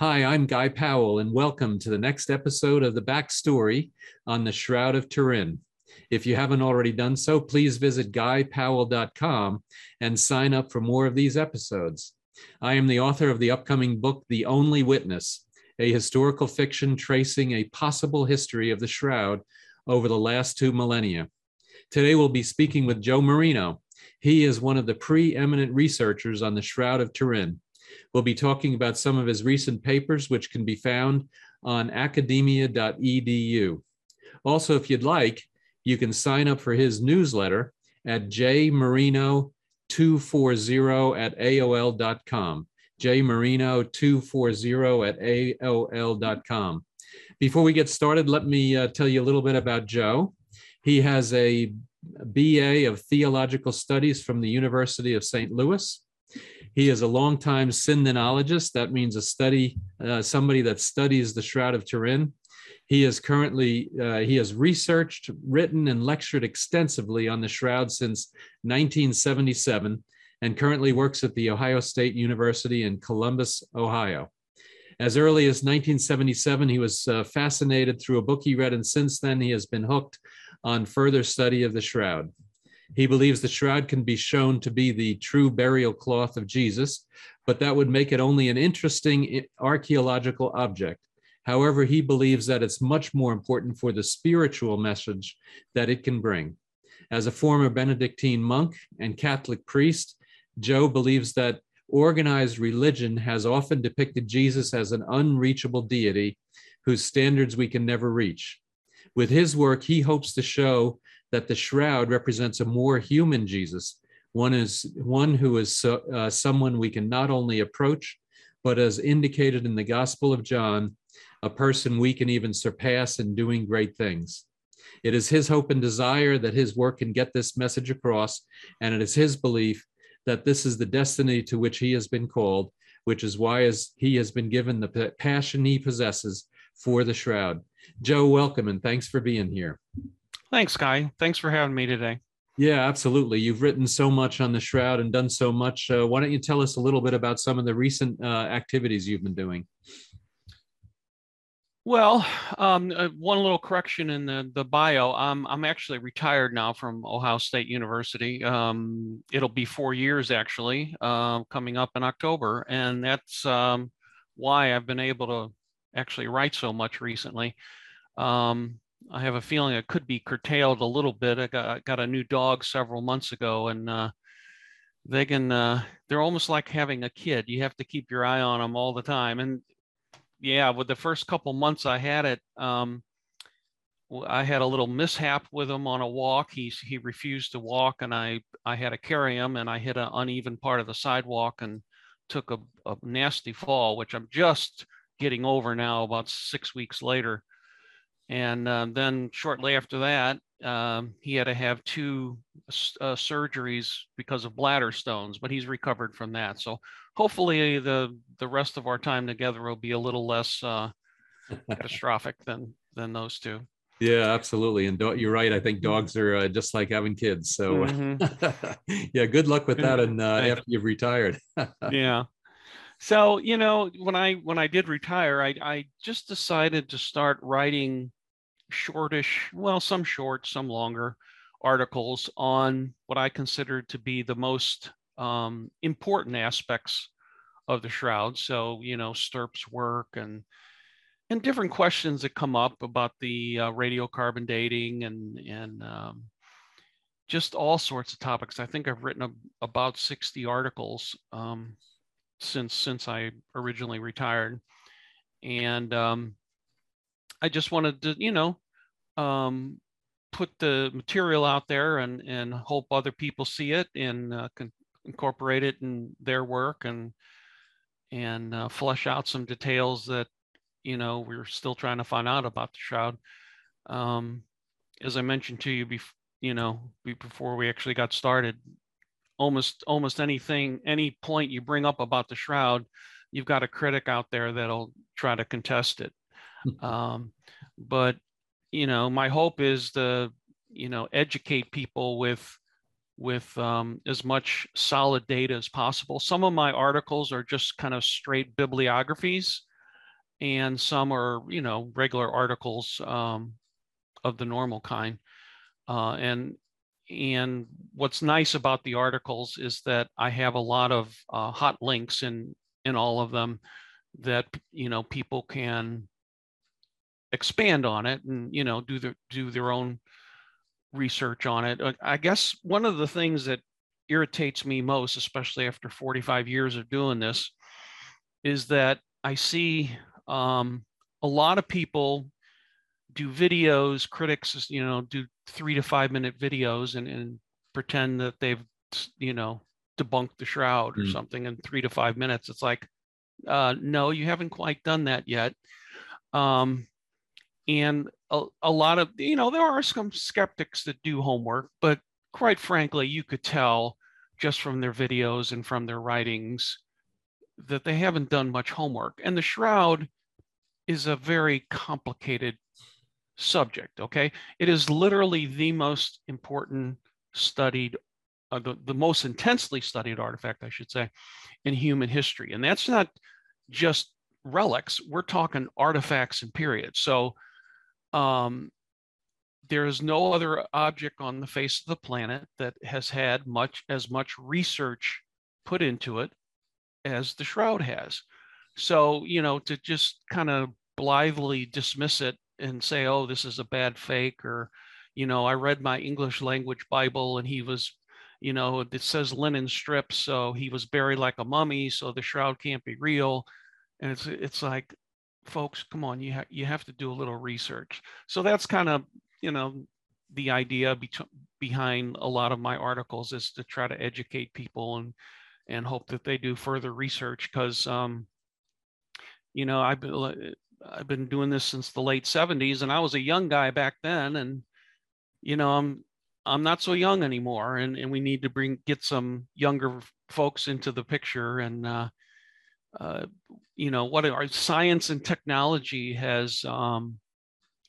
Hi, I'm Guy Powell, and welcome to the next episode of The Backstory on the Shroud of Turin. If you haven't already done so, please visit guypowell.com and sign up for more of these episodes. I am the author of the upcoming book, The Only Witness, a historical fiction tracing a possible history of the Shroud over the last 2 millennia. Today, we'll be speaking with Joe Marino. He is one of the preeminent researchers on the Shroud of Turin. We'll be talking about some of his recent papers, which can be found on academia.edu. Also, if you'd like, you can sign up for his newsletter at jmarino240@aol.com. jmarino240@aol.com. Before we get started, let me tell you a little bit about Joe. He has a BA of Theological Studies from the University of St. Louis. He is a longtime Sindonologist. That means somebody that studies the Shroud of Turin. He is currently, he has researched, written, and lectured extensively on the Shroud since 1977, and currently works at the Ohio State University in Columbus, Ohio. As early as 1977, he was fascinated through a book he read, and since then he has been hooked on further study of the Shroud. He believes the Shroud can be shown to be the true burial cloth of Jesus, but that would make it only an interesting archaeological object. However, he believes that it's much more important for the spiritual message that it can bring. As a former Benedictine monk and Catholic priest, Joe believes that organized religion has often depicted Jesus as an unreachable deity whose standards we can never reach. With his work, he hopes to show that the Shroud represents a more human Jesus, one who is someone we can not only approach, but as indicated in the Gospel of John, a person we can even surpass in doing great things. It is his hope and desire that his work can get this message across, and it is his belief that this is the destiny to which he has been called, which is why he has been given the passion he possesses for the Shroud. Joe, welcome, and thanks for being here. Thanks, Guy. Thanks for having me today. Yeah, absolutely. You've written so much on the Shroud and done so much. Why don't you tell us a little bit about some of the recent activities you've been doing? Well, one little correction in the bio. I'm actually retired now from Ohio State University. It'll be 4 years, actually, coming up in October. And that's why I've been able to actually write so much recently. I have a feeling it could be curtailed a little bit. I got a new dog several months ago, and they're almost like having a kid. You have to keep your eye on them all the time. And yeah, with the first couple months I had it, I had a little mishap with him on a walk. He refused to walk, and I had to carry him, and I hit an uneven part of the sidewalk and took a nasty fall, which I'm just getting over now about 6 weeks later. And then shortly after that, he had to have two surgeries because of bladder stones, but he's recovered from that. So hopefully the rest of our time together will be a little less catastrophic than those two. Yeah, absolutely. And you're right. I think dogs are just like having kids. So yeah, good luck with that. And after you've retired. Yeah. So, you know, when I did retire, I just decided to start writing shortish, well, some short, some longer articles on what I considered to be the most important aspects of the Shroud. So, you know, STURP's work and different questions that come up about the radiocarbon dating and just all sorts of topics. I think I've written about 60 articles. Since I originally retired. And I just wanted to, you know, put the material out there and hope other people see it and can incorporate it in their work and flesh out some details that, you know, we're still trying to find out about the Shroud. As I mentioned to you, before we actually got started, almost anything, any point you bring up about the Shroud, you've got a critic out there that'll try to contest it. But, you know, my hope is to, you know, educate people with as much solid data as possible. Some of my articles are just kind of straight bibliographies. and some are, you know, regular articles of the normal kind. And what's nice about the articles is that I have a lot of hot links in all of them that, you know, people can expand on it and, you know, do their own research on it. I guess one of the things that irritates me most, especially after 45 years of doing this, is that I see a lot of people do videos, critics, you know, do 3 to 5 minute videos and pretend that they've, you know, debunked the shroud or something in 3 to 5 minutes. It's like, no, you haven't quite done that yet. And a lot of, you know, there are some skeptics that do homework, but quite frankly, you could tell just from their videos and from their writings that they haven't done much homework. And the shroud is a very complicated subject, okay? It is literally the most important studied, the most intensely studied artifact, I should say, in human history. And that's not just relics, we're talking artifacts and periods. So there is no other object on the face of the planet that has had as much research put into it as the shroud has. So, you know, to just kind of blithely dismiss it and say, oh, this is a bad fake, or, you know, I read my English language Bible and he was, you know, it says linen strips, so he was buried like a mummy, so the shroud can't be real. And it's like, folks, come on, you have to do a little research. So that's kind of, you know, the idea behind a lot of my articles, is to try to educate people and hope that they do further research, because, you know, I've been doing this since the late 70s, and I was a young guy back then, and, you know, I'm not so young anymore, and we need to get some younger folks into the picture. And you know, what our science and technology has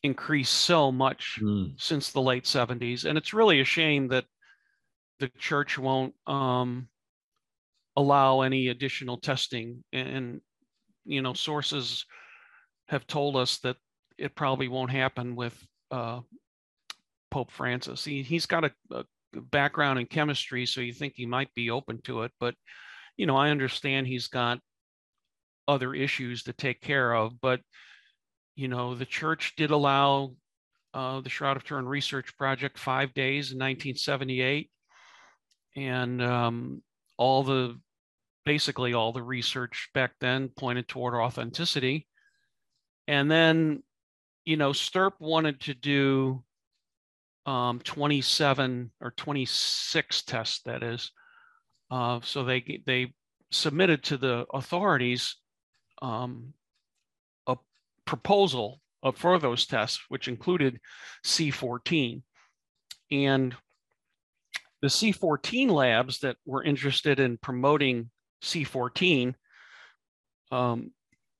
increased so much since the late 70s, and it's really a shame that the church won't allow any additional testing. And, you know, sources have told us that it probably won't happen with Pope Francis. He's got a background in chemistry, so you think he might be open to it, but, you know, I understand he's got other issues to take care of. But, you know, the church did allow the Shroud of Turin Research Project 5 days in 1978, and basically all the research back then pointed toward authenticity. And then, you know, STURP wanted to do 27 or 26 tests, that is. So they submitted to the authorities a proposal for those tests, which included C14. And the C14 labs that were interested in promoting C14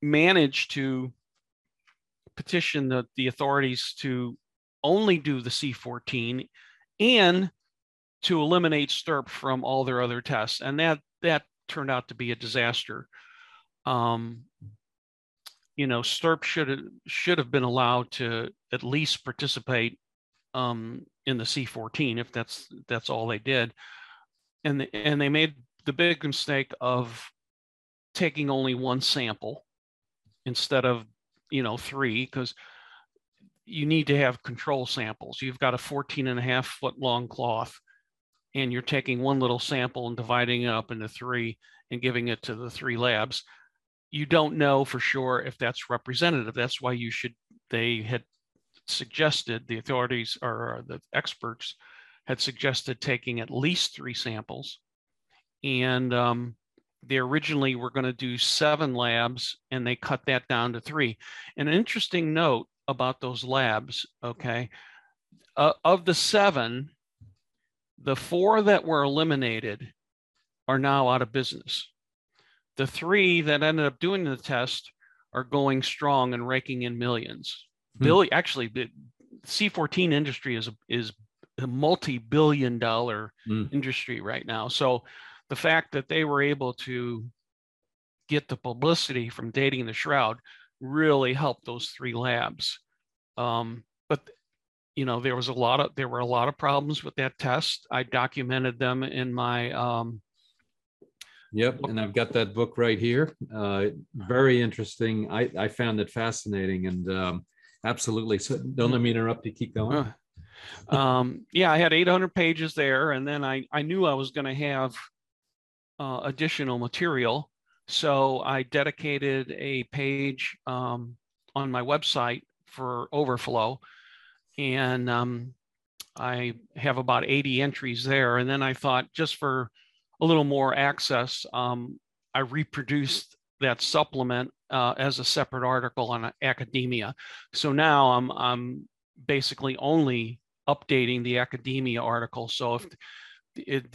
managed to petition the authorities to only do the C14 and to eliminate STURP from all their other tests. And that turned out to be a disaster. You know, STURP should have been allowed to at least participate in the C14 if that's all they did. And they made the big mistake of taking only one sample instead of, you know, three, because you need to have control samples. You've got a 14.5 foot long cloth, and you're taking one little sample and dividing it up into three and giving it to the three labs. You don't know for sure if that's representative. That's why they had suggested, the authorities or the experts had suggested taking at least three samples. And they originally were going to do 7 labs, and they cut that down to 3. And an interesting note about those labs, okay, of the 7, the 4 that were eliminated are now out of business. The 3 that ended up doing the test are going strong and raking in millions. Actually, the C14 industry is a multi-billion-dollar industry right now. So the fact that they were able to get the publicity from dating the shroud really helped those three labs. But you know, there were a lot of problems with that test. I documented them in my Yep, and I've got that book right here. Very interesting. I found it fascinating, and absolutely. So don't let me interrupt you. Keep going. Yeah, I had 800 pages there, and then I knew I was going to have additional material, so I dedicated a page on my website for overflow, and I have about 80 entries there. And then I thought, just for a little more access, I reproduced that supplement as a separate article on Academia. So now I'm basically only updating the Academia article. So if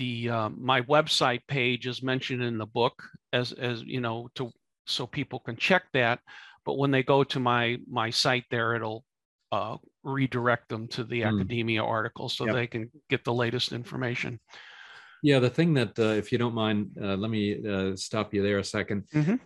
my website page is mentioned in the book, as you know, so people can check that. But when they go to my site there, it'll redirect them to the Academia article, so they can get the latest information. Yeah, the thing that, if you don't mind, let me stop you there a second.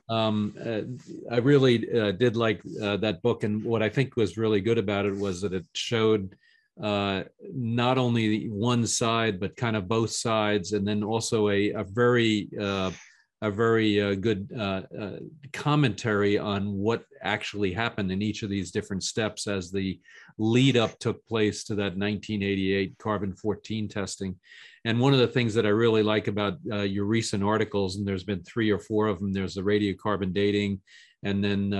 I really did like that book, and what I think was really good about it was that it showed not only one side, but kind of both sides, and then also a very good commentary on what actually happened in each of these different steps as the lead up took place to that 1988 carbon-14 testing. And one of the things that I really like about your recent articles, and there's been 3 or 4 of them, there's the radiocarbon dating, and then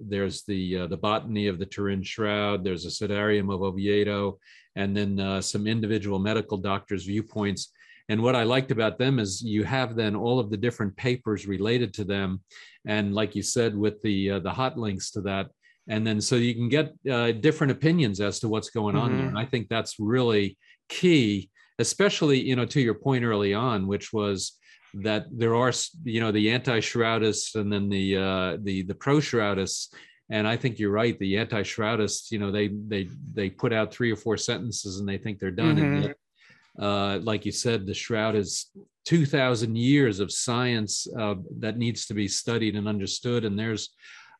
there's the botany of the Turin Shroud, there's a Sudarium of Oviedo, and then some individual medical doctors' viewpoints. And what I liked about them is you have then all of the different papers related to them, and like you said, with the hot links to that, and then so you can get different opinions as to what's going on there. And I think that's really key, especially, you know, to your point early on, which was that there are, you know, the anti-Shroudists and then the pro-Shroudists. And I think you're right. The anti-Shroudists, you know, they put out 3 or 4 sentences and they think they're done. And yet, like you said, the Shroud is 2,000 years of science that needs to be studied and understood. And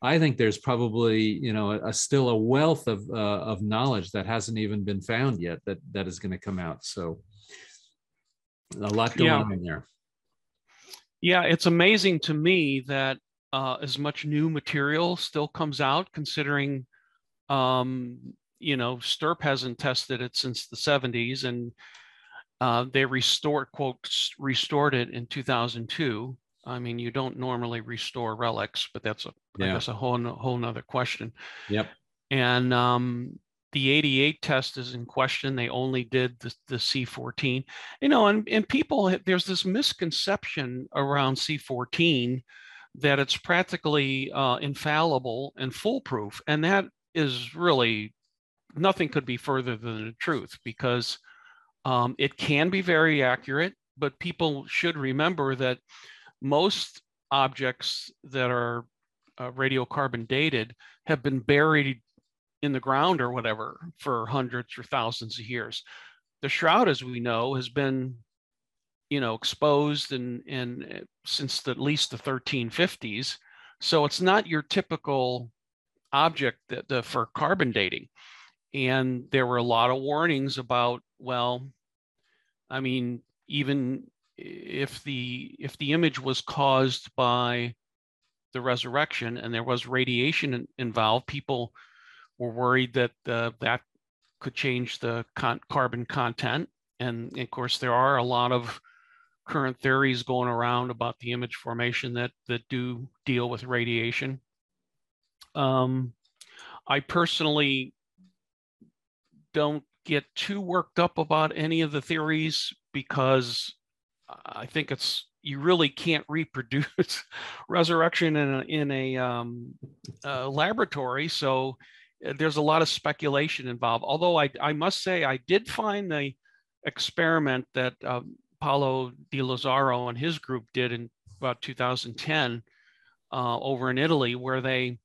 I think there's probably, you know, still a wealth of knowledge that hasn't even been found yet that is going to come out. So a lot going on there. Yeah, it's amazing to me that as much new material still comes out, considering, you know, STURP hasn't tested it since the 70s, and they restored it in 2002. I mean, you don't normally restore relics, but that's I guess a whole nother question. Yep. And the 88 test is in question. They only did the C14, you know, and people, there's this misconception around C14 that it's practically infallible and foolproof. And that is really, nothing could be further than the truth, because it can be very accurate, but people should remember that most objects that are radiocarbon dated have been buried in the ground or whatever for hundreds or thousands of years. The Shroud, as we know, has been, you know, exposed and since at least the 1350s. So it's not your typical object for carbon dating. And there were a lot of warnings about, well, I mean, even if the image was caused by the resurrection and there was radiation involved, people were worried that that could change the carbon content. And of course, there are a lot of current theories going around about the image formation that do deal with radiation. I personally don't get too worked up about any of the theories, because I think you really can't reproduce resurrection in a laboratory. So there's a lot of speculation involved. Although I must say, I did find the experiment that Paolo Di Lazzaro and his group did in about 2010 over in Italy, where they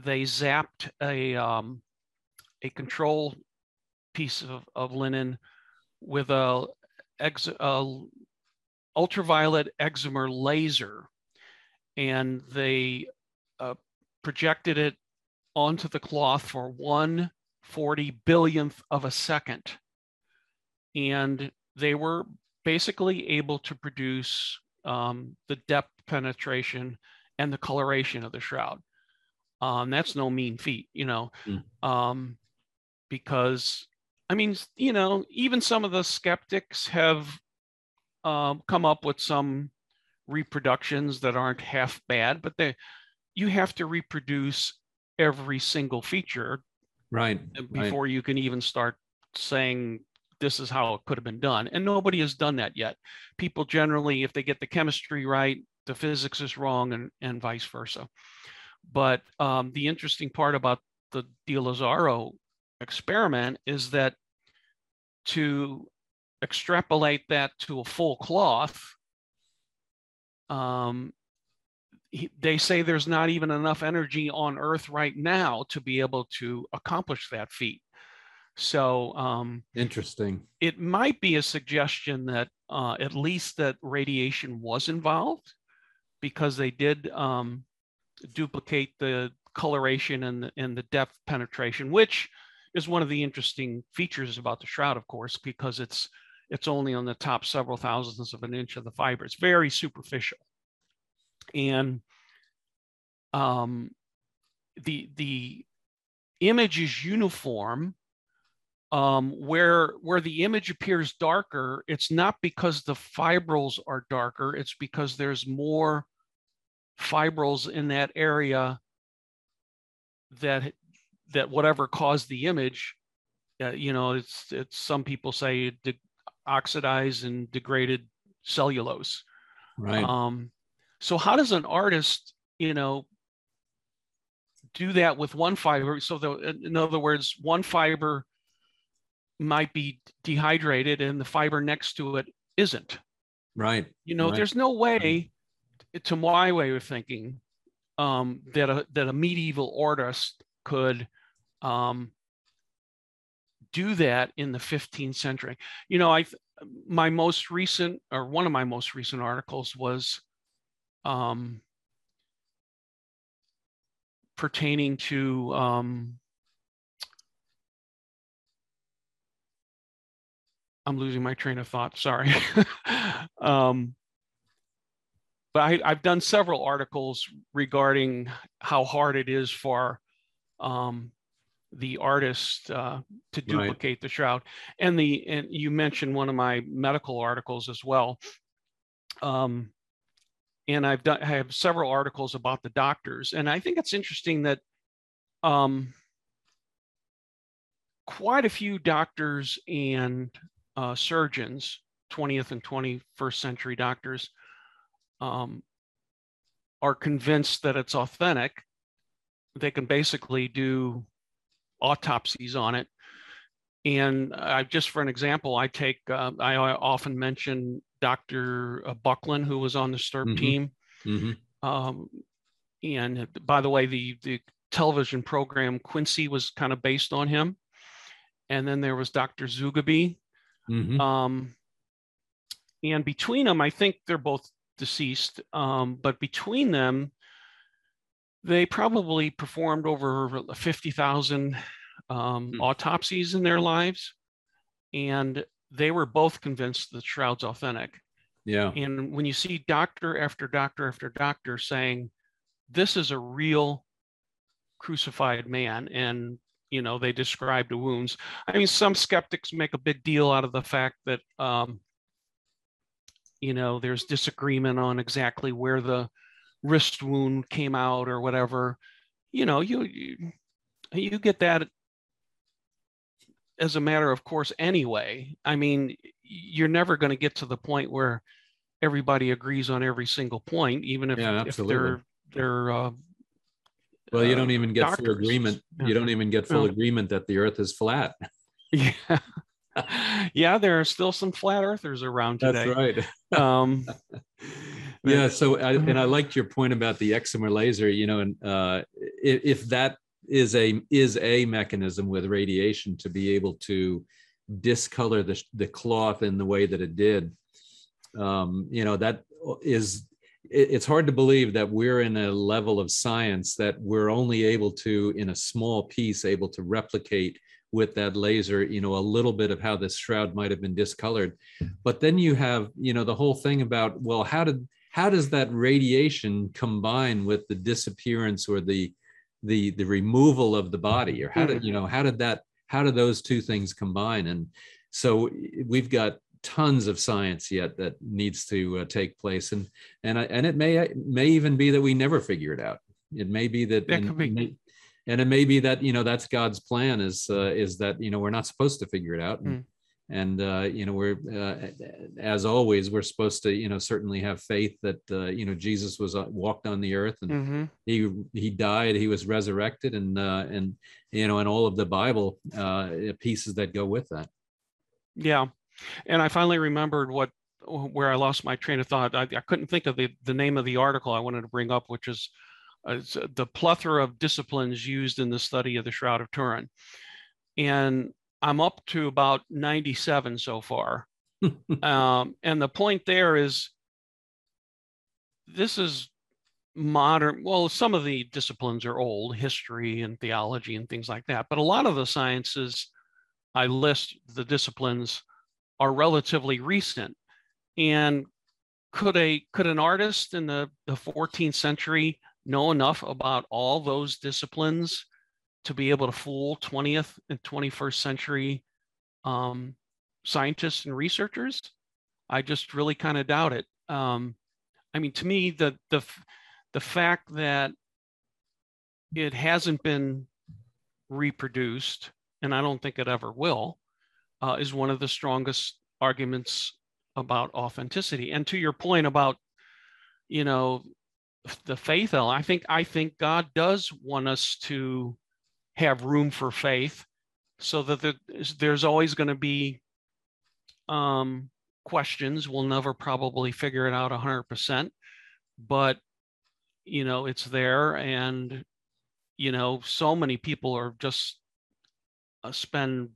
zapped a control piece of linen with a ultraviolet excimer laser, and they projected it onto the cloth for 1/40 billionth of a second. And they were basically able to produce the depth penetration and the coloration of the shroud. That's no mean feat, you know, because, I mean, you know, even some of the skeptics have come up with some reproductions that aren't half bad, but you have to reproduce every single feature before you can even start saying this is how it could have been done. And nobody has done that yet. People generally, if they get the chemistry right, the physics is wrong, and vice versa. But the interesting part about the Di Lazzaro experiment is that to extrapolate that to a full cloth, they say there's not even enough energy on Earth right now to be able to accomplish that feat. So interesting. It might be a suggestion that at least that radiation was involved, because they did duplicate the coloration and the depth penetration, which is one of the interesting features about the shroud, of course, because it's only on the top several thousandths of an inch of the fiber. It's very superficial. And the image is uniform. Where the image appears darker, it's not because the fibrils are darker, it's because there's more fibrils in that area that whatever caused the image, you know, it's some people say oxidized and degraded cellulose. Right. So how does an artist, you know, do that with one fiber? So in other words, one fiber might be dehydrated and the fiber next to it isn't. Right. You know, there's no way, to my way of thinking, that a medieval artist could do that in the 15th century. You know, one of my most recent articles was pertaining to I'm losing my train of thought, sorry. But I've done several articles regarding how hard it is for the artist to duplicate the shroud. And you mentioned one of my medical articles as well. And I have several articles about the doctors. And I think it's interesting that quite a few doctors and surgeons, 20th and 21st century doctors, are convinced that it's authentic. They can basically do autopsies on it. And just for an example, I often mention Dr. Buckland, who was on the STURP team. And by the way, the television program Quincy was kind of based on him. And then there was Dr. Zugeby. And between them, I think they're both deceased, but between them, they probably performed over 50,000 autopsies in their lives. And they were both convinced the shroud's authentic. Yeah. And when you see doctor after doctor after doctor saying, this is a real crucified man, and you know, they describe the wounds. I mean, some skeptics make a big deal out of the fact that, you know, there's disagreement on exactly where the wrist wound came out or whatever. You know, you get that as a matter of course anyway. I mean, you're never going to get to the point where everybody agrees on every single point, even if they're well, you don't even get doctors. Full agreement. You don't even get full agreement that the Earth is flat. Yeah, yeah. There are still some flat earthers around today. That's right. Yeah. So, I liked your point about the excimer laser. You know, and if that is a mechanism with radiation to be able to discolor the cloth in the way that it did, you know, that is it's hard to believe that we're in a level of science that we're only able to, in a small piece, able to replicate with that laser, you know, a little bit of how this shroud might have been discolored. But then you have, you know, the whole thing about, well, how does that radiation combine with the disappearance or the removal of the body, or how did those two things combine? And so we've got tons of science yet that needs to take place, and it may even be that we never figure it out. It may be that, and it may be that, you know, that's God's plan, is that, you know, we're not supposed to figure it out, and as always, we're supposed to, you know, certainly have faith that you know, Jesus was walked on the earth, and he died, he was resurrected, and you know, and all of the Bible pieces that go with that. Yeah. And I finally remembered where I lost my train of thought. I couldn't think of the name of the article I wanted to bring up, which is the plethora of disciplines used in the study of the Shroud of Turin. And I'm up to about 97 so far. And the point there is, this is modern. Well, some of the disciplines are old, history and theology and things like that. But a lot of the sciences I list, the disciplines, are relatively recent. And could an artist in the 14th century know enough about all those disciplines to be able to fool 20th and 21st century scientists and researchers? I just really kind of doubt it. I mean, to me, the fact that it hasn't been reproduced, and I don't think it ever will, is one of the strongest arguments about authenticity. And to your point about, you know, the faith, I think God does want us to have room for faith, so that there's always going to be questions. We'll never probably figure it out 100%, but, you know, it's there. And, you know, so many people are just spend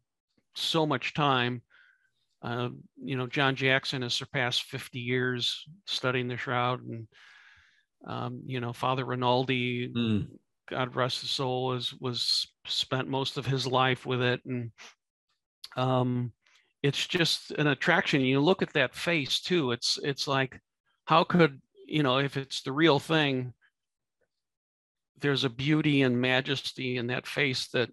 so much time. You know, John Jackson has surpassed 50 years studying the shroud, and you know, Father Rinaldi, God rest his soul, was spent most of his life with it, and it's just an attraction. You look at that face too. It's like, how could, you know, if it's the real thing, there's a beauty and majesty in that face that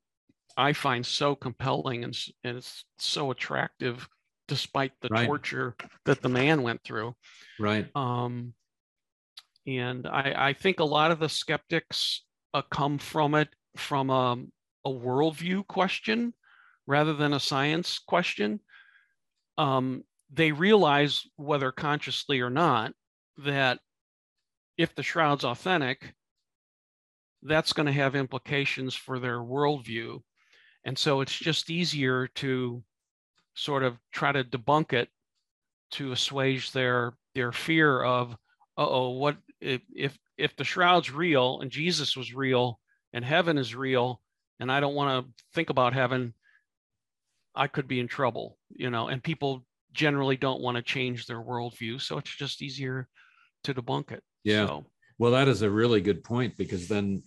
I find so compelling, and it's so attractive, despite the torture that the man went through. Right. And I think a lot of the skeptics come from it from a worldview question rather than a science question. They realize, whether consciously or not, that if the shroud's authentic, that's going to have implications for their worldview. And so it's just easier to sort of try to debunk it to assuage their fear of, what if the shroud's real, and Jesus was real, and heaven is real, and I don't want to think about heaven, I could be in trouble, you know. And people generally don't want to change their worldview, so it's just easier to debunk it. Yeah. So. Well, that is a really good point, because then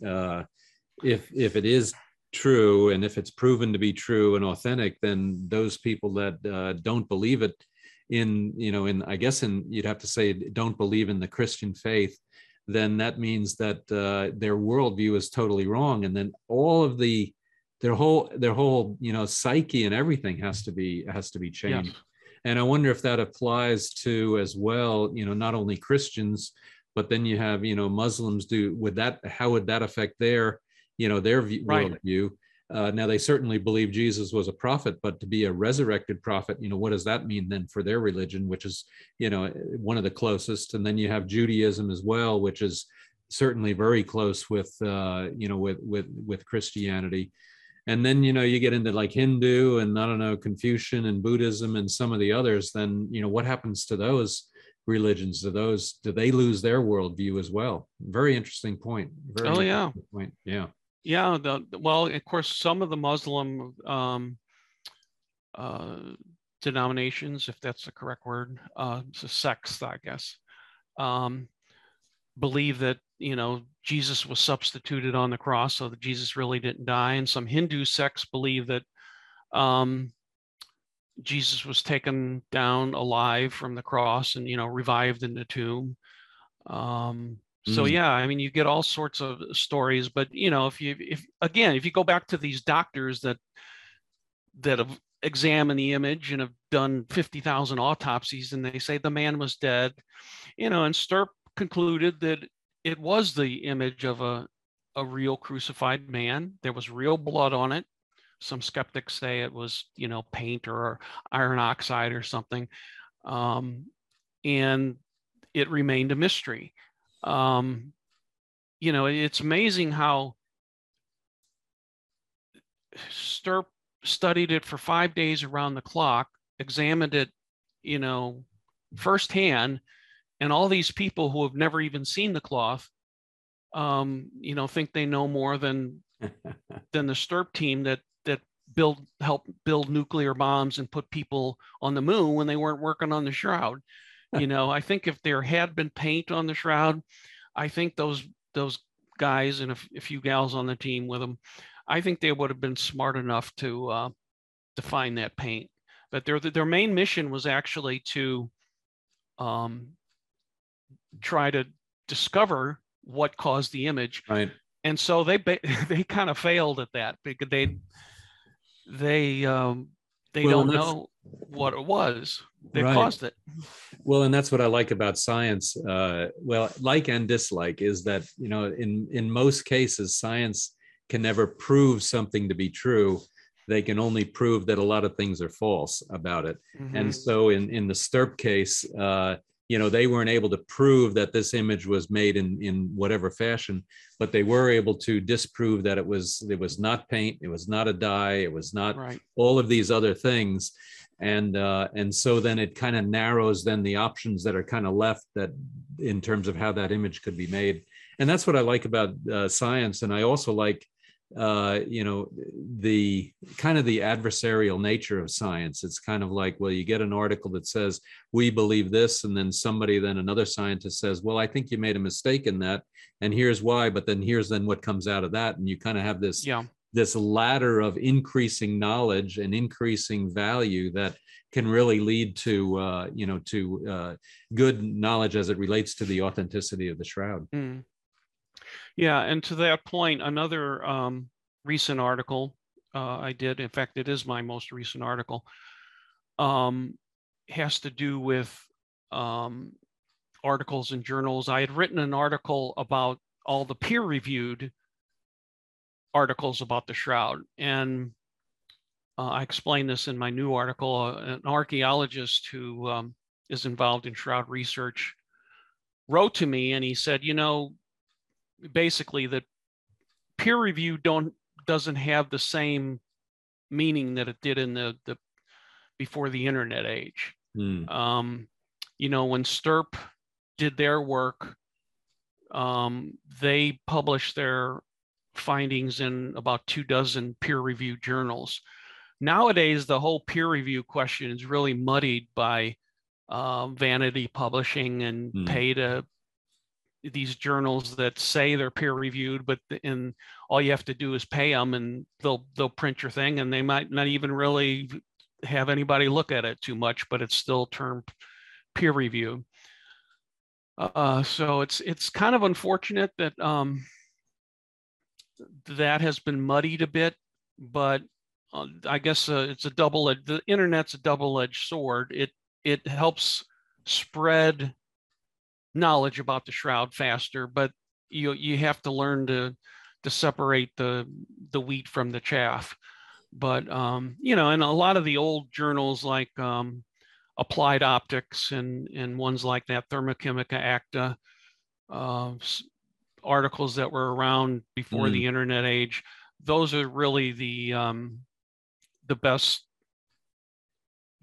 if it is true, and if it's proven to be true and authentic, then those people that don't believe it in, you know, in, I guess, in, you'd have to say, don't believe in the Christian faith, then that means that their worldview is totally wrong, and then all of their whole you know, psyche and everything has to be changed. Yes. And I wonder if that applies to, as well, you know, not only Christians, but then you have, you know, Muslims how would that affect their, you know, their worldview. Now, they certainly believe Jesus was a prophet, but to be a resurrected prophet, you know, what does that mean then for their religion, which is, you know, one of the closest. And then you have Judaism as well, which is certainly very close with, you know, with Christianity. And then, you know, you get into like Hindu and, I don't know, Confucian and Buddhism and some of the others. Then, you know, what happens to those religions? Do they lose their worldview as well? Very interesting point. Yeah. Yeah. Well, of course, some of the Muslim denominations, if that's the correct word, sects, I guess, believe that, you know, Jesus was substituted on the cross, so that Jesus really didn't die. And some Hindu sects believe that Jesus was taken down alive from the cross and, you know, revived in the tomb. So, yeah, I mean, you get all sorts of stories. But, you know, if you go back to these doctors that have examined the image and have done 50,000 autopsies, and they say the man was dead, you know, and STURP concluded that it was the image of a real crucified man. There was real blood on it. Some skeptics say it was, you know, paint or iron oxide or something. And it remained a mystery. You know, it's amazing how STURP studied it for 5 days around the clock, examined it, you know, firsthand, and all these people who have never even seen the cloth, you know, think they know more than the STURP team that helped build nuclear bombs and put people on the moon when they weren't working on the shroud. You know, I think if there had been paint on the shroud, I think those guys and a few gals on the team with them, I think they would have been smart enough to find that paint. But their main mission was actually to try to discover what caused the image. Right. And so they kind of failed at that because they don't know what it was that caused it. Well, and that's what I like about science. Well, like and dislike is that, you know, in most cases, science can never prove something to be true. They can only prove that a lot of things are false about it. Mm-hmm. And so in the STURP case, you know, they weren't able to prove that this image was made in whatever fashion, but they were able to disprove that it was not paint, it was not a dye, it was not all of these other things. And so then it kind of narrows then the options that are kind of left that in terms of how that image could be made. And that's what I like about science. And I also like, you know, the kind of the adversarial nature of science. It's kind of like, well, you get an article that says, we believe this. And then another scientist says, well, I think you made a mistake in that. And here's why, but then here's then what comes out of that. And you kind of have this, this ladder of increasing knowledge and increasing value that can really lead to, you know, to good knowledge as it relates to the authenticity of the shroud. Mm. Yeah, and to that point, another recent article I did, in fact, it is my most recent article, has to do with articles in journals. I had written an article about all the peer-reviewed articles about the shroud, and I explain this in my new article. An archaeologist who is involved in shroud research wrote to me, and he said, you know, basically that peer review doesn't have the same meaning that it did in the before the internet age. You know, when STURP did their work, they published their findings in about 24 peer-reviewed journals. Nowadays, the whole peer review question is really muddied by vanity publishing and pay to these journals that say they're peer reviewed, but and all you have to do is pay them and they'll print your thing, and they might not even really have anybody look at it too much, but it's still termed peer review. So it's kind of unfortunate that that has been muddied a bit, but I guess it's the internet's a double-edged sword. It helps spread knowledge about the shroud faster, but you have to learn to separate the wheat from the chaff. But you know, and a lot of the old journals like Applied Optics and ones like that, Thermochimica Acta, articles that were around before the internet age, those are really the best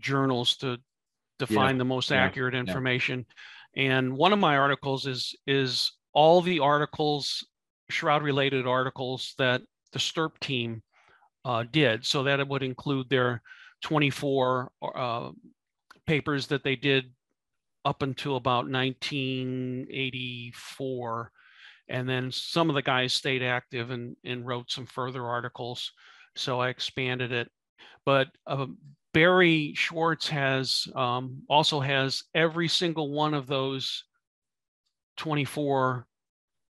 journals to find the most accurate information. And one of my articles is all the articles, shroud-related articles that the STURP team did. So that it would include their 24 papers that they did up until about 1984. And then some of the guys stayed active and wrote some further articles. So I expanded it. But Barry Schwartz has also has every single one of those 24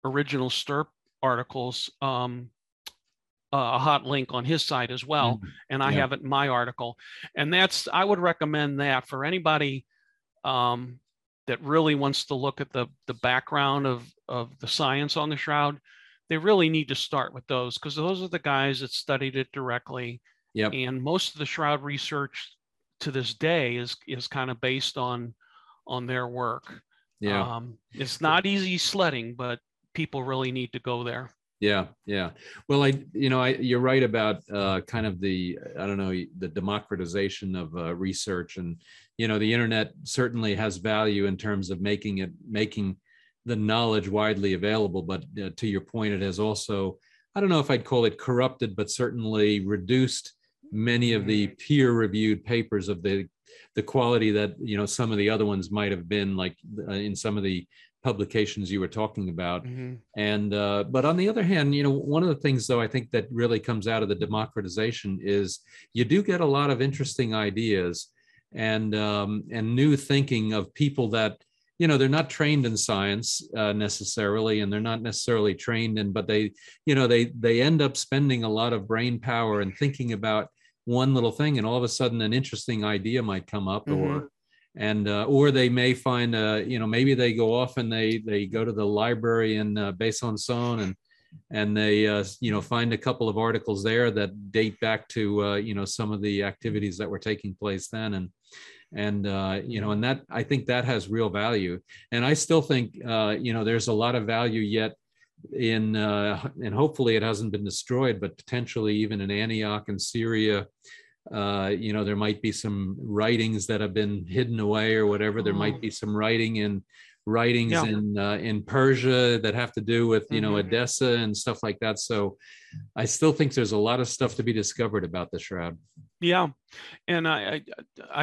original STURP articles, a hot link on his site as well. Mm-hmm. And I have it in my article. And that's, I would recommend that for anybody that really wants to look at the background of the science on the Shroud. They really need to start with those, because those are the guys that studied it directly. Yep. And most of the Shroud research to this day is kind of based on their work. Yeah. It's not easy sledding, but people really need to go there. Yeah. Yeah. Well, you're right about kind of the democratization of research, and, the internet certainly has value in terms of making the knowledge widely available. But to your point, it has also, I don't know if I'd call it corrupted, but certainly reduced many of the peer-reviewed papers of the quality that, some of the other ones might have been, like in some of the publications you were talking about. Mm-hmm. And, but on the other hand, one of the things, though, I think that really comes out of the democratization is you do get a lot of interesting ideas and new thinking of people that, they're not trained in science necessarily, and they're not necessarily trained in, but they end up spending a lot of brain power and thinking about one little thing, and all of a sudden an interesting idea might come up. Mm-hmm. or they may find, maybe they go off and they go to the library in Besançon and they, find a couple of articles there that date back to, some of the activities that were taking place then. And that, I think that has real value. And I still think, there's a lot of value yet in, and hopefully it hasn't been destroyed, but potentially even in Antioch and Syria, there might be some writings that have been hidden away or whatever. There might be some writings in Persia that have to do with, Edessa and stuff like that. So I still think there's a lot of stuff to be discovered about the Shroud. Yeah. And I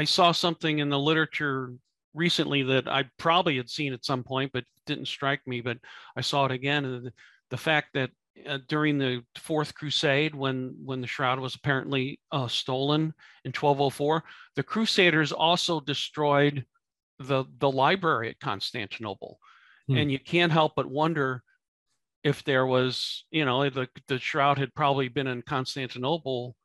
saw something in the literature recently that I probably had seen at some point, but didn't strike me, but I saw it again. The fact that during the Fourth Crusade, when the Shroud was apparently stolen in 1204, the Crusaders also destroyed the library at Constantinople. And you can't help but wonder if there was, the Shroud had probably been in Constantinople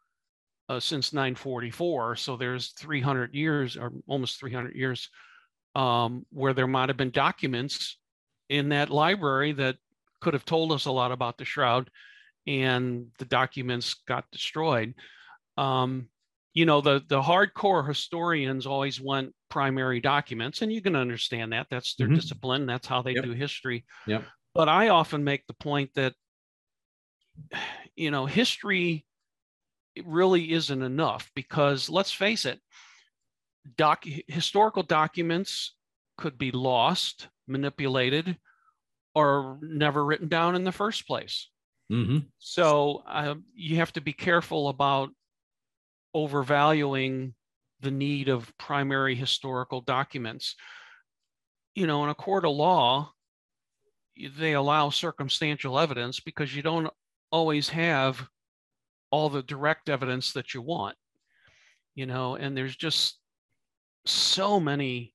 since 944. So there's 300 years or almost 300 years where there might've been documents in that library that could have told us a lot about the Shroud, and the documents got destroyed. The hardcore historians always want primary documents, and you can understand that. That's their discipline. That's how they do history. Yep. But I often make the point that, history really isn't enough, because let's face it, historical documents could be lost, manipulated, or never written down in the first place. Mm-hmm. So you have to be careful about overvaluing the need of primary historical documents. In a court of law, they allow circumstantial evidence because you don't always have all the direct evidence that you want, and there's just so many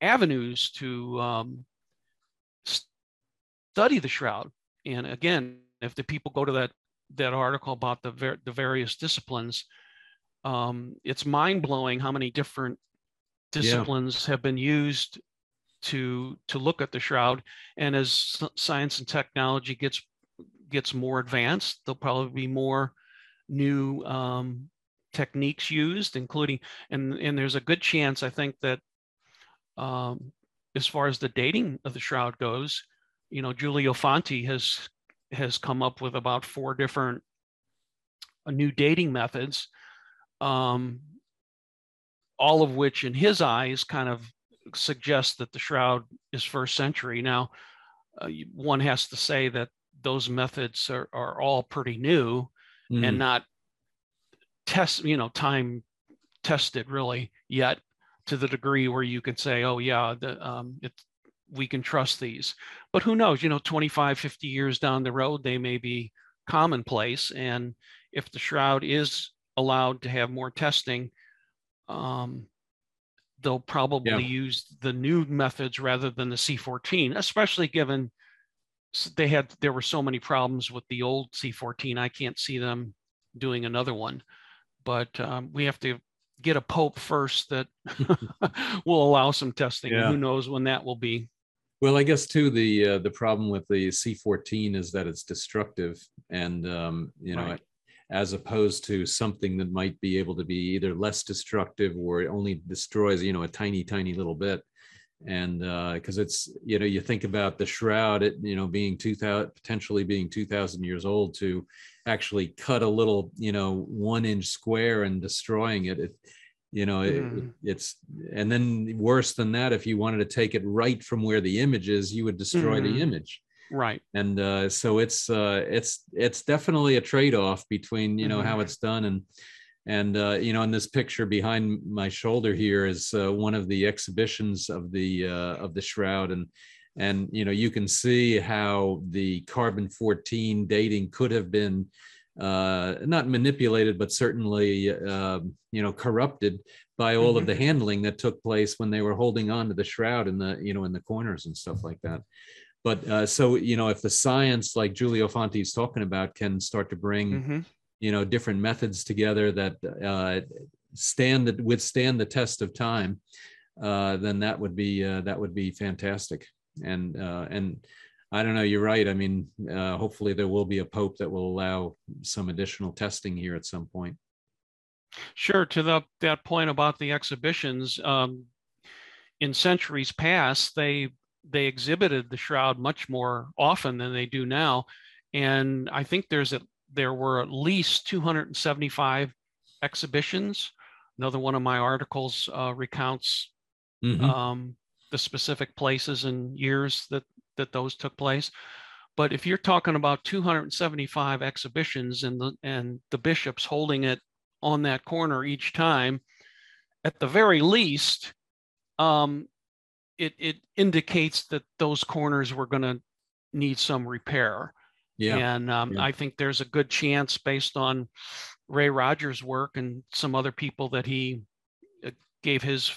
avenues to study the Shroud. And again, if the people go to that article about the various disciplines, it's mind-blowing how many different disciplines have been used to look at the Shroud. And as science and technology gets more advanced, there'll probably be more new techniques used, including, and there's a good chance, I think, that as far as the dating of the Shroud goes, Julio Fanti has come up with about 4 different new dating methods, all of which in his eyes kind of suggest that the Shroud is 1st century. Now, one has to say that those methods are all pretty new and not time tested really yet. to the degree where you can say, oh yeah, we can trust these. But who knows, 25, 50 years down the road, they may be commonplace. And if the shroud is allowed to have more testing, they'll probably use the new methods rather than the C14, especially given there were so many problems with the old C14. I can't see them doing another one, but we have to get a pope first that will allow some testing. Yeah. Who knows when that will be? Well, I guess too the problem with the C14 is that it's destructive, and right. As opposed to something that might be able to be either less destructive or it only destroys, a tiny little bit. And because it's, you think about the shroud, it, being 2,000 years old, to actually cut a little, 1-inch square and destroying it, it's, and then worse than that, if you wanted to take it right from where the image is, you would destroy the image. Right. And so it's definitely a trade-off between, how it's done. And in this picture behind my shoulder here is one of the exhibitions of the shroud, and you can see how the carbon 14 dating could have been not manipulated, but certainly corrupted by all of the handling that took place when they were holding on to the shroud in the in the corners and stuff like that. But so if the science, like Julio Fanti is talking about, can start to bring different methods together that withstand the test of time, then that would be fantastic. And I don't know, you're right. I mean, hopefully there will be a pope that will allow some additional testing here at some point. Sure. To that point about the exhibitions, in centuries past, they exhibited the shroud much more often than they do now, and I think there were at least 275 exhibitions. Another one of my articles recounts the specific places and years that those took place. But if you're talking about 275 exhibitions and the bishops holding it on that corner each time, at the very least, it indicates that those corners were going to need some repair. Yeah. And I think there's a good chance, based on Ray Rogers' work and some other people that he gave his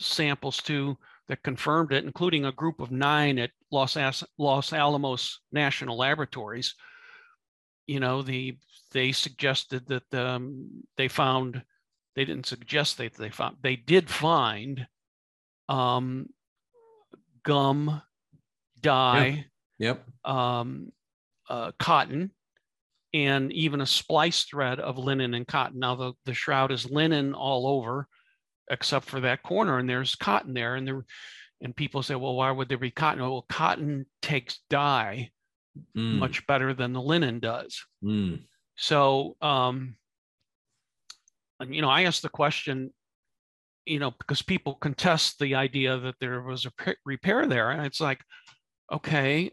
samples to that confirmed it, including a group of 9 at Los Alamos National Laboratories. They suggested that they did find gum, dye. Yeah. Yep. Cotton, and even a splice thread of linen and cotton. Now the shroud is linen all over, except for that corner, and there's cotton there. And people say, well, why would there be cotton? Well, cotton takes dye much better than the linen does. So, I asked the question, because people contest the idea that there was a repair there, and it's like, okay,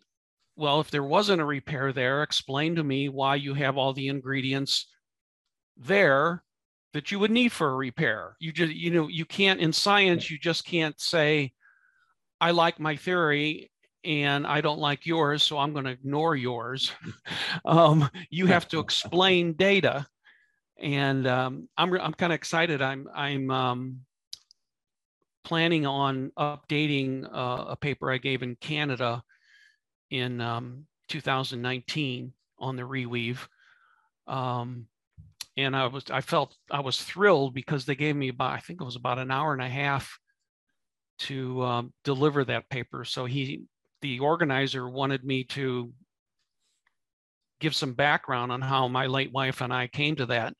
well, if there wasn't a repair there, explain to me why you have all the ingredients there that you would need for a repair. You just, you can't, in science, you just can't say, I like my theory and I don't like yours, so I'm going to ignore yours. You have to explain data. And I'm kind of excited. I'm planning on updating a paper I gave in Canada in 2019 on the reweave, and I felt thrilled because they gave me about an hour and a half to deliver that paper. So the organizer wanted me to give some background on how my late wife and I came to that,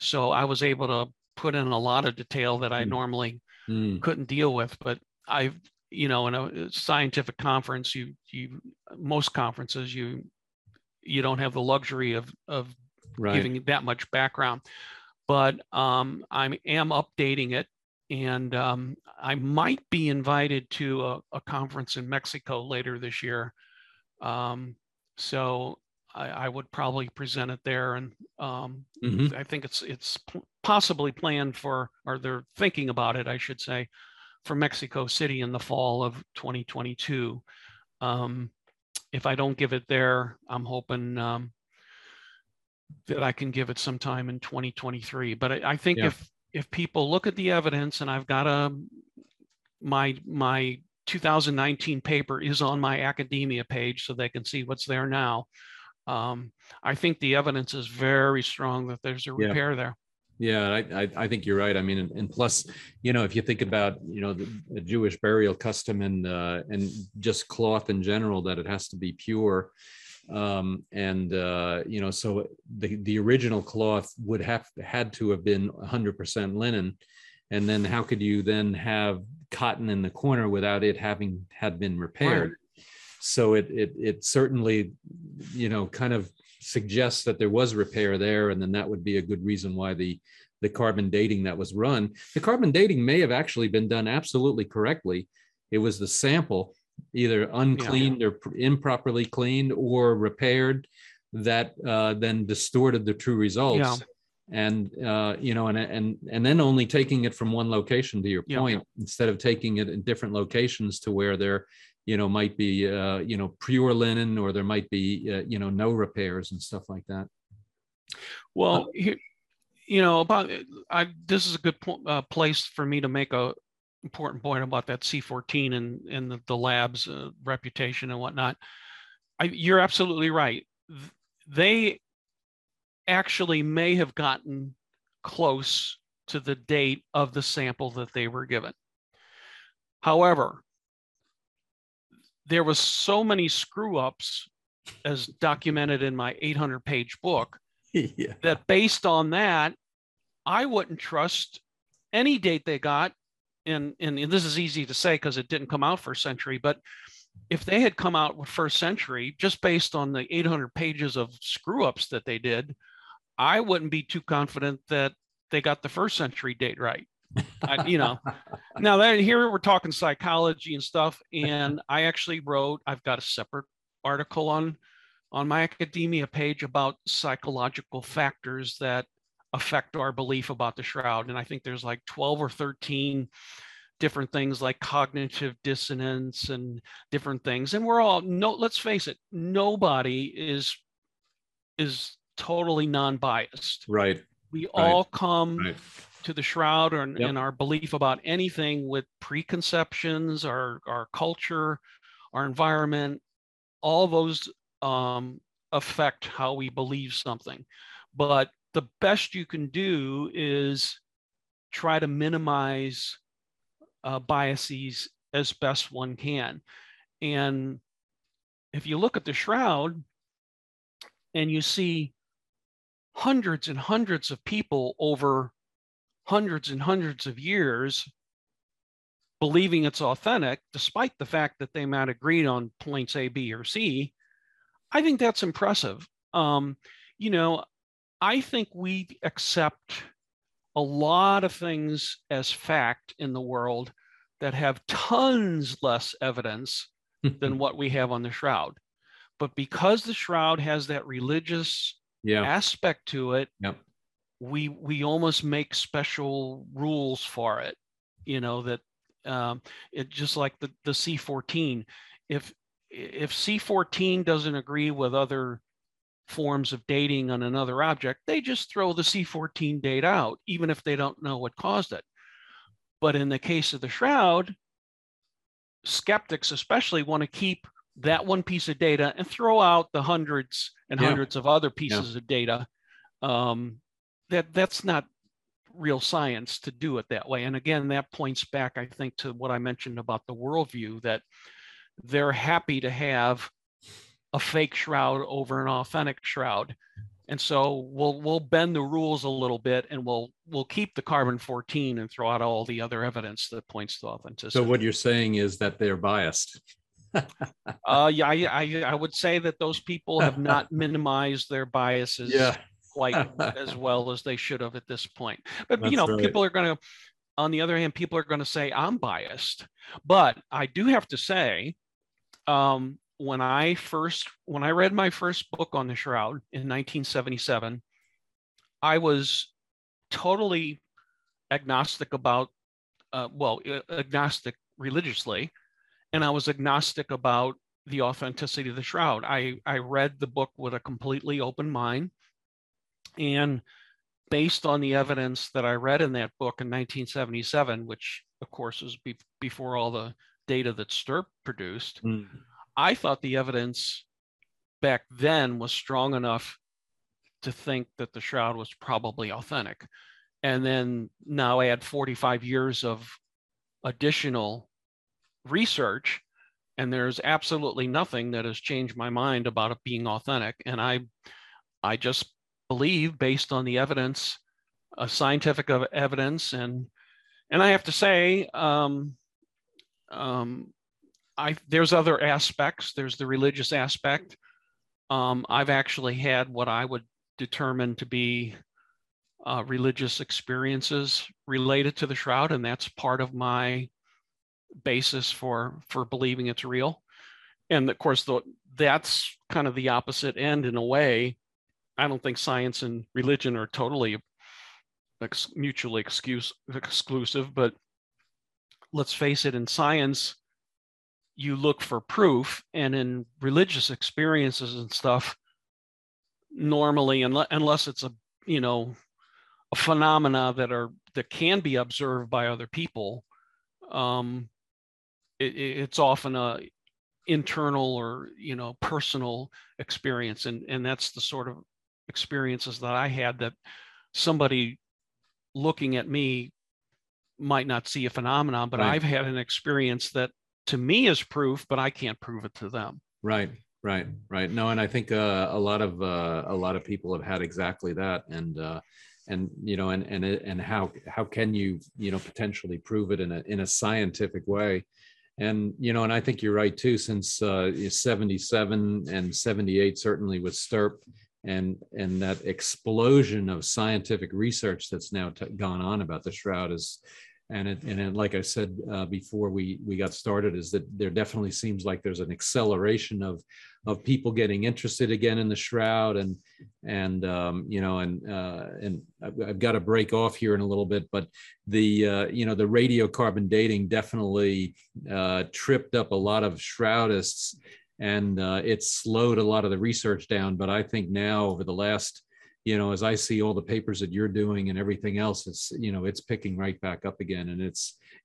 so I was able to put in a lot of detail that I normally couldn't deal with. But I've, in a scientific conference, most conferences, you don't have the luxury of giving that much background. But I am updating it, and I might be invited to a conference in Mexico later this year. So I would probably present it there. And I think it's possibly planned for, or they're thinking about it, I should say, for Mexico City in the fall of 2022. If I don't give it there, I'm hoping that I can give it sometime in 2023. But I think if people look at the evidence, and I've got my 2019 paper is on my academia page, so they can see what's there now. I think the evidence is very strong that there's a repair there. Yeah, I think you're right. I mean, and plus, if you think about, the Jewish burial custom and just cloth in general, that it has to be pure. So the original cloth would had to have been 100% linen. And then how could you then have cotton in the corner without it had been repaired? Right. So it certainly, kind of suggests that there was repair there, and then that would be a good reason why the carbon dating that was run. The carbon dating may have actually been done absolutely correctly. It was the sample either uncleaned or improperly cleaned or repaired that then distorted the true results. Yeah. And, and then only taking it from one location, to your point, instead of taking it in different locations to where there, might be, pure linen, or there might be, no repairs and stuff like that. Well, this is a good place for me to make a important point about that C14 and the lab's reputation and whatnot. You're absolutely right. They actually may have gotten close to the date of the sample that they were given. However, there was so many screw-ups, as documented in my 800-page book, that based on that, I wouldn't trust any date they got. And this is easy to say because it didn't come out first century, but if they had come out with first century, just based on the 800 pages of screw-ups that they did, I wouldn't be too confident that they got the first century date right. Now that here we're talking psychology and stuff, and I actually I've got a separate article on my academia page about psychological factors that affect our belief about the shroud. And I think there's like 12 or 13 different things, like cognitive dissonance and different things. And let's face it, nobody is totally non-biased. Right. We all come to the shroud and our belief about anything with preconceptions, our culture, our environment. All those affect how we believe something. But the best you can do is try to minimize biases as best one can. And if you look at the shroud and you see hundreds and hundreds of people over hundreds and hundreds of years believing it's authentic, despite the fact that they might agree on points A, B, or C, I think that's impressive. I think we accept a lot of things as fact in the world that have tons less evidence than what we have on the shroud. But because the shroud has that religious aspect to it, we almost make special rules for it, that it just like the C14. If C14 doesn't agree with other forms of dating on another object, they just throw the C14 date out, even if they don't know what caused it. But in the case of the shroud, skeptics especially want to keep that one piece of data and throw out the hundreds and hundreds of other pieces of data. That's not real science to do it that way. And again, that points back, I think, to what I mentioned about the worldview, that they're happy to have a fake shroud over an authentic shroud. And so we'll bend the rules a little bit, and we'll keep the carbon 14 and throw out all the other evidence that points to authenticity. So what you're saying is that they're biased. I would say that those people have not minimized their biases. Yeah. Like as well as they should have at this point. But that's people are going to, on the other hand, people are going to say I'm biased. But I do have to say, when I read my first book on the Shroud in 1977, I was totally agnostic about, agnostic religiously, and I was agnostic about the authenticity of the Shroud. I read the book with a completely open mind, and based on the evidence that I read in that book in 1977, which of course was before all the data that STURP produced, I thought the evidence back then was strong enough to think that the Shroud was probably authentic. And then now I had 45 years of additional research, and there's absolutely nothing that has changed my mind about it being authentic. And I just believe, based on the evidence, scientific evidence, and I have to say, there's other aspects. There's the religious aspect. I've actually had what I would determine to be religious experiences related to the Shroud, and that's part of my basis for believing it's real. And of course, that's kind of the opposite end in a way. I don't think science and religion are totally mutually exclusive, but let's face it, in science, you look for proof, and in religious experiences and stuff, normally, unless it's a phenomena that can be observed by other people, it's often a internal or personal experience, and that's the sort of experiences that I had, that somebody looking at me might not see a phenomenon, but right. I've had an experience that to me is proof, but I can't prove it to them. Right. No, and I think a lot of people have had exactly that, and how can you potentially prove it in a scientific way? And and I think you're right too, since 77 and 78 certainly with STURP, and that explosion of scientific research that's now gone on about the Shroud is, and like I said before we got started, is that there definitely seems like there's an acceleration of people getting interested again in the Shroud, and I've got to break off here in a little bit, but the radiocarbon dating definitely tripped up a lot of Shroudists, and it slowed a lot of the research down. But I think now, over the last, as I see all the papers that you're doing and everything else, it's picking right back up again, and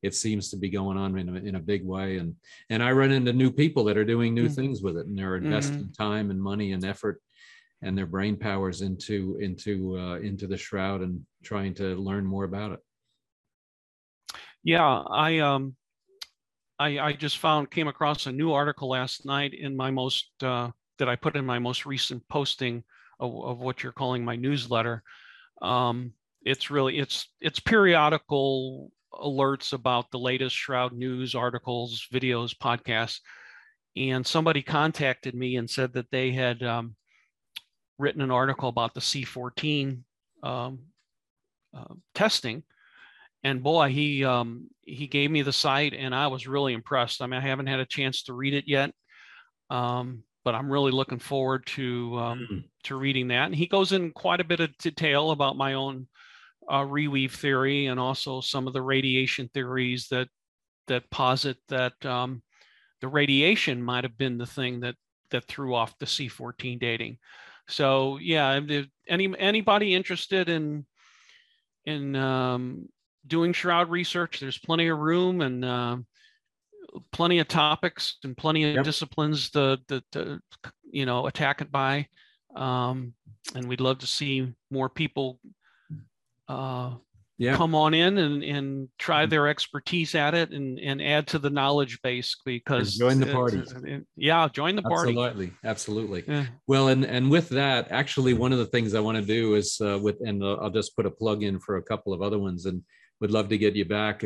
it seems to be going on in a big way. And I run into new people that are doing new things with it, and they're investing time and money and effort and their brain powers into the Shroud and trying to learn more about it. Yeah, I just came across a new article last night in my that I put in my most recent posting of what you're calling my newsletter. It's periodical alerts about the latest Shroud news, articles, videos, podcasts. And somebody contacted me and said that they had written an article about the C14 testing. And boy, he gave me the site, and I was really impressed. I mean, I haven't had a chance to read it yet, but I'm really looking forward to reading that. And he goes in quite a bit of detail about my own reweave theory, and also some of the radiation theories that posit that the radiation might have been the thing that threw off the C14 dating. So yeah, if anybody interested in doing Shroud research, there's plenty of room, and plenty of topics, and plenty of disciplines to attack it by. And we'd love to see more people come on in and try their expertise at it, and add to the knowledge base, because join the party. Join the party. Absolutely. Yeah. Well, and with that, actually, one of the things I want to do is I'll just put a plug in for a couple of other ones, and would love to get you back.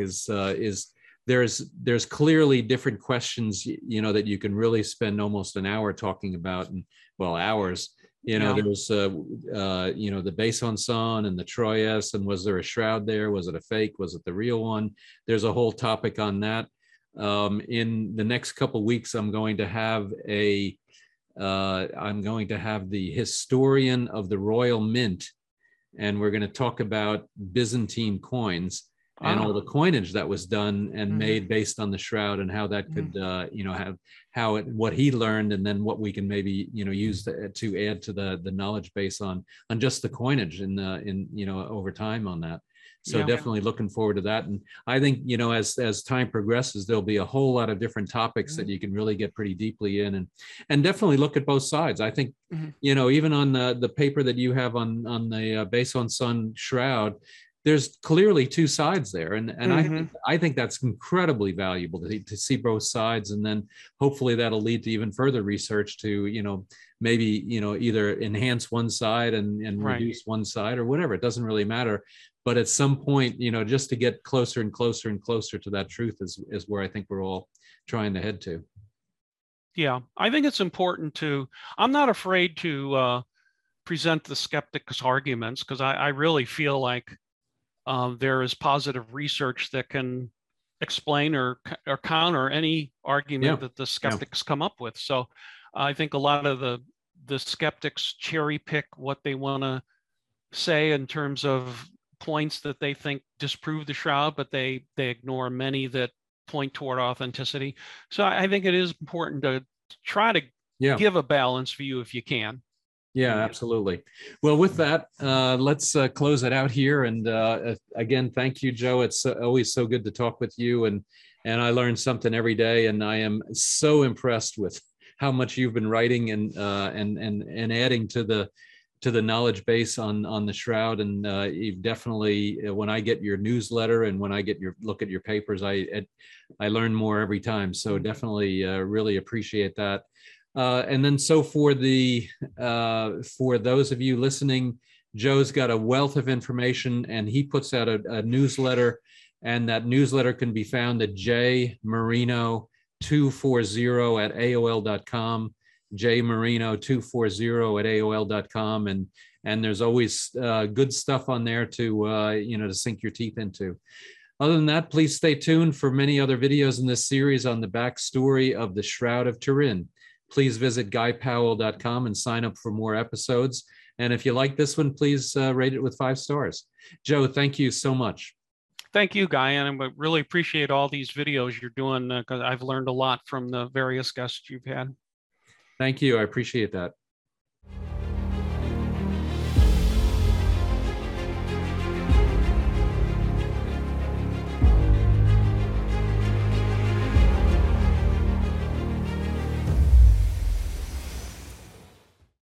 There's clearly different questions that you can really spend almost an hour talking about, and hours. There's the Besançon and the Troyes, and was there a Shroud there? Was it a fake? Was it the real one? There's a whole topic on that. In the next couple of weeks, I'm going to have the historian of the Royal Mint, and we're going to talk about Byzantine coins and all the coinage that was done and made based on the shroud, and how that could, what he learned, and then what we can maybe, use to add to the knowledge base on just the coinage in over time on that. So definitely looking forward to that. And I think, as time progresses, there'll be a whole lot of different topics that you can really get pretty deeply in, and definitely look at both sides. I think, even on the paper that you have on the Besançon shroud, there's clearly two sides there. And I think that's incredibly valuable to see both sides. And then hopefully that'll lead to even further research to, either enhance one side and reduce one side or whatever. It doesn't really matter. But at some point, just to get closer and closer and closer to that truth is where I think we're all trying to head to. Yeah, I think it's important to, I'm not afraid to present the skeptic's arguments, because I really feel like there is positive research that can explain or counter any argument that the skeptics come up with. So I think a lot of the skeptics cherry pick what they want to say in terms of points that they think disprove the shroud, but they ignore many that point toward authenticity. So I think it is important to try to give a balanced view if you can. Yeah, absolutely. Well, with that, let's close it out here. And again, thank you, Joe. It's always so good to talk with you. And I learn something every day. And I am so impressed with how much you've been writing and adding to the knowledge base on the shroud. And you've definitely, when I get your newsletter and when I get look at your papers, I learn more every time. So definitely really appreciate that. And then so for those of you listening, Joe's got a wealth of information, and he puts out a newsletter, and that newsletter can be found at jmarino240@aol.com, jmarino240@aol.com. And there's always good stuff on there to sink your teeth into. Other than that, please stay tuned for many other videos in this series on the backstory of the Shroud of Turin. Please visit guypowell.com and sign up for more episodes. And if you like this one, please rate it with 5 stars. Joe, thank you so much. Thank you, Guy. And I really appreciate all these videos you're doing, because I've learned a lot from the various guests you've had. Thank you. I appreciate that.